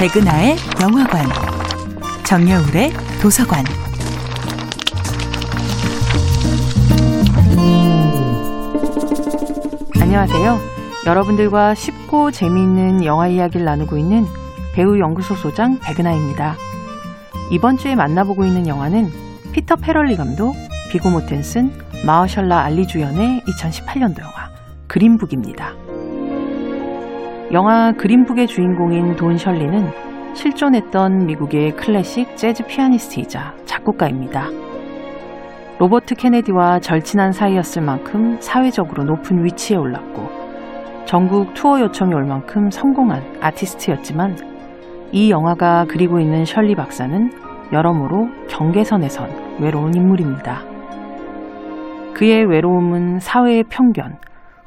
배그나의 영화관, 정여울의 도서관. 안녕하세요. 여러분들과 쉽고 재미있는 영화 이야기를 나누고 있는 배우연구소 소장 배그나입니다. 이번 주에 만나보고 있는 영화는 피터 패럴리 감독, 비고 모텐슨, 마어셜라 알리 주연의 2018년도 영화 그린북입니다. 영화 그린북의 주인공인 돈 셜리는 실존했던 미국의 클래식 재즈 피아니스트이자 작곡가입니다. 로버트 케네디와 절친한 사이였을 만큼 사회적으로 높은 위치에 올랐고 전국 투어 요청이 올 만큼 성공한 아티스트였지만 이 영화가 그리고 있는 셜리 박사는 여러모로 경계선에선 외로운 인물입니다. 그의 외로움은 사회의 편견,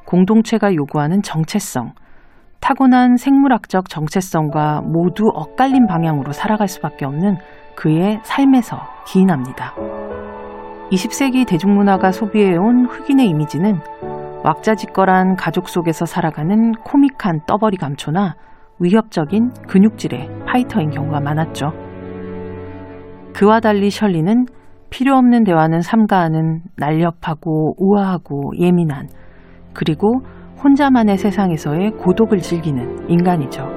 공동체가 요구하는 정체성, 타고난 생물학적 정체성과 모두 엇갈린 방향으로 살아갈 수밖에 없는 그의 삶에서 기인합니다. 20세기 대중문화가 소비해온 흑인의 이미지는 왁자지껄한 가족 속에서 살아가는 코믹한 떠벌이 감초나 위협적인 근육질의 파이터인 경우가 많았죠. 그와 달리 셜리는 필요 없는 대화는 삼가하는 날렵하고 우아하고 예민한, 그리고 혼자만의 세상에서의 고독을 즐기는 인간이죠.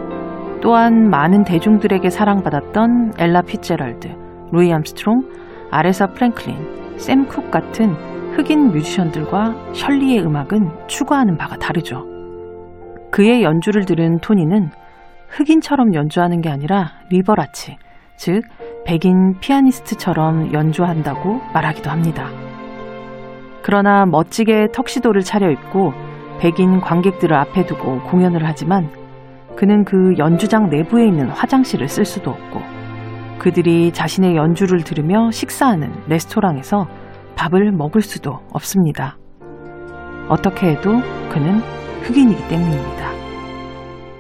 또한 많은 대중들에게 사랑받았던 엘라 핏제랄드, 루이 암스트롱, 아레사 프랭클린, 샘 쿡 같은 흑인 뮤지션들과 셜리의 음악은 추구하는 바가 다르죠. 그의 연주를 들은 토니는 흑인처럼 연주하는 게 아니라 리버라치, 즉 백인 피아니스트처럼 연주한다고 말하기도 합니다. 그러나 멋지게 턱시도를 차려입고 백인 관객들을 앞에 두고 공연을 하지만 그는 그 연주장 내부에 있는 화장실을 쓸 수도 없고 그들이 자신의 연주를 들으며 식사하는 레스토랑에서 밥을 먹을 수도 없습니다. 어떻게 해도 그는 흑인이기 때문입니다.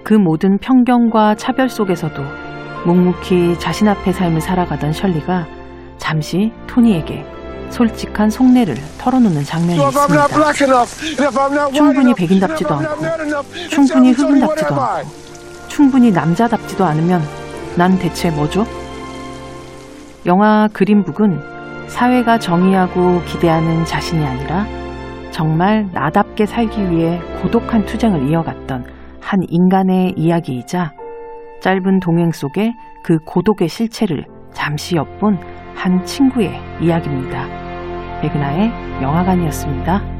그 모든 편견과 차별 속에서도 묵묵히 자신 앞의 삶을 살아가던 셜리가 잠시 토니에게 솔직한 속내를 털어놓는 장면이 있습니다. 충분히 백인답지도 않고 충분히 흑인답지도 않고 충분히 남자답지도 않으면 난 대체 뭐죠? 영화 그린북은 사회가 정의하고 기대하는 자신이 아니라 정말 나답게 살기 위해 고독한 투쟁을 이어갔던 한 인간의 이야기이자 짧은 동행 속에 그 고독의 실체를 잠시 엿본 한 친구의 이야기입니다. 배그나의 영화관이었습니다.